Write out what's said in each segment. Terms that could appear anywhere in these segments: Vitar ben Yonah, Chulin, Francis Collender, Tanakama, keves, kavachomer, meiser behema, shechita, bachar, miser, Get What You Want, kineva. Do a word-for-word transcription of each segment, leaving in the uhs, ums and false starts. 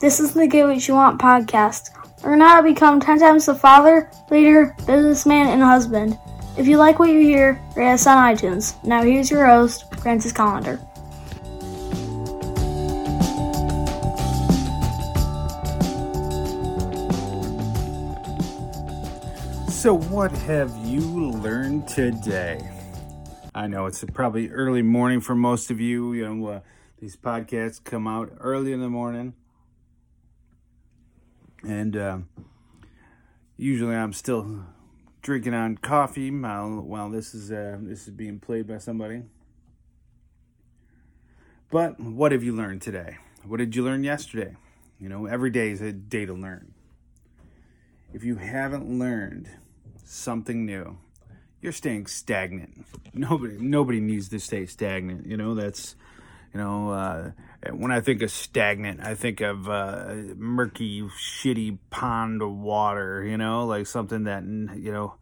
This is the Get What You Want podcast. Learn how to become ten times the father, leader, businessman, and husband. If you like what you hear, rate us on iTunes. Now here's your host, Francis Collender. So what have you learned today? I know it's probably early morning for most of you. You know, uh, these podcasts come out early in the morning. And uh, usually I'm still drinking on coffee while, while this is uh, this is being played by somebody. But what have you learned today? What did you learn yesterday? You know, every day is a day to learn. If you haven't learned something new, you're staying stagnant. Nobody nobody needs to stay stagnant. You know, that's, you know, uh, when I think of stagnant, I think of uh, murky, shitty pond of water, you know, like something that, you know,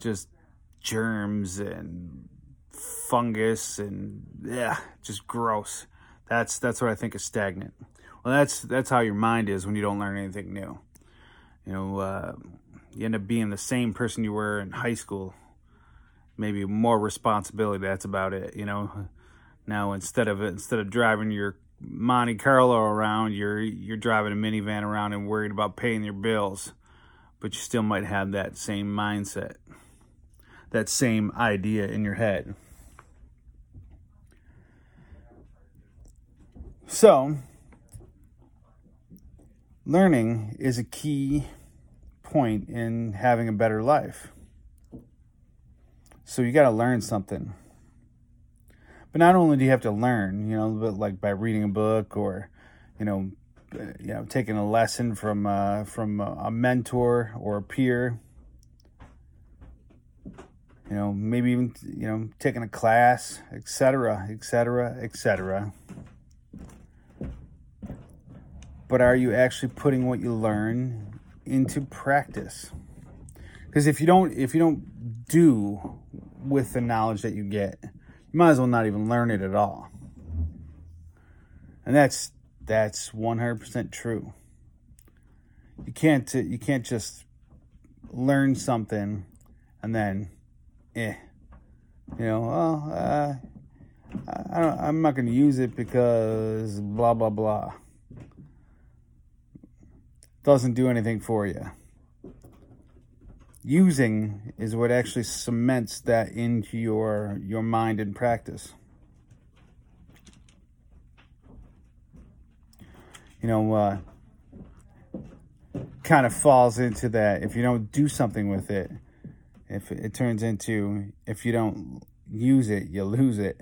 just germs and fungus and, yeah, just gross. That's that's what I think of stagnant. Well, that's that's how your mind is when you don't learn anything new. You know, uh, you end up being the same person you were in high school. Maybe more responsibility. That's about it. You know, now instead of instead of driving your Monte Carlo around, you're you're driving a minivan around and worried about paying your bills, but you still might have that same mindset, that same idea in your head. So, learning is a key point in having a better life. So you got to learn something. But not only do you have to learn, you know, but like by reading a book or, you know, you know, taking a lesson from uh, from a mentor or a peer. You know, maybe even, you know, taking a class, et cetera, et cetera, et cetera. But are you actually putting what you learn into practice? Because if you don't, if you don't do with the knowledge that you get, you might as well not even learn it at all. And that's that's one hundred percent true. You can't you can't just learn something and then, eh, you know, well, uh, I don't, I'm not going to use it because blah blah blah. Doesn't do anything for you. Using is what actually cements that into your your mind and practice. You know, uh, kind of falls into that. If you don't do something with it, if it turns into, if you don't use it, you lose it.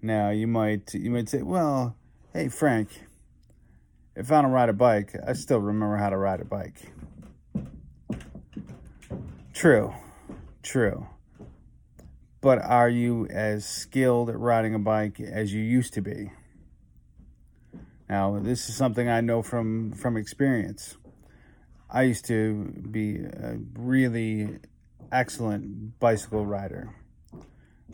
Now you might you might say, well, hey Frank, if I don't ride a bike, I still remember how to ride a bike. True, true. But are you as skilled at riding a bike as you used to be? Now, this is something I know from, from experience. I used to be a really excellent bicycle rider.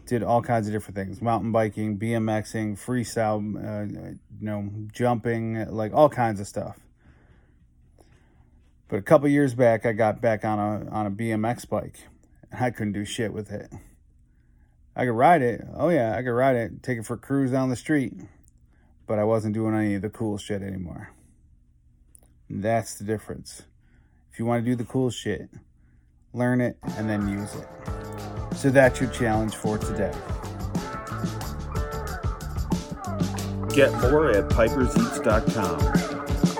Did all kinds of different things. Mountain biking, BMXing, freestyle, uh, you know, jumping, like all kinds of stuff. But a couple years back, I got back on a on a B M X bike. I couldn't do shit with it. I could ride it. Oh yeah, I could ride it. Take it for a cruise down the street. But I wasn't doing any of the cool shit anymore. And that's the difference. If you want to do the cool shit, learn it and then use it. So that's your challenge for today. Get more at pipers heats dot com.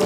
it.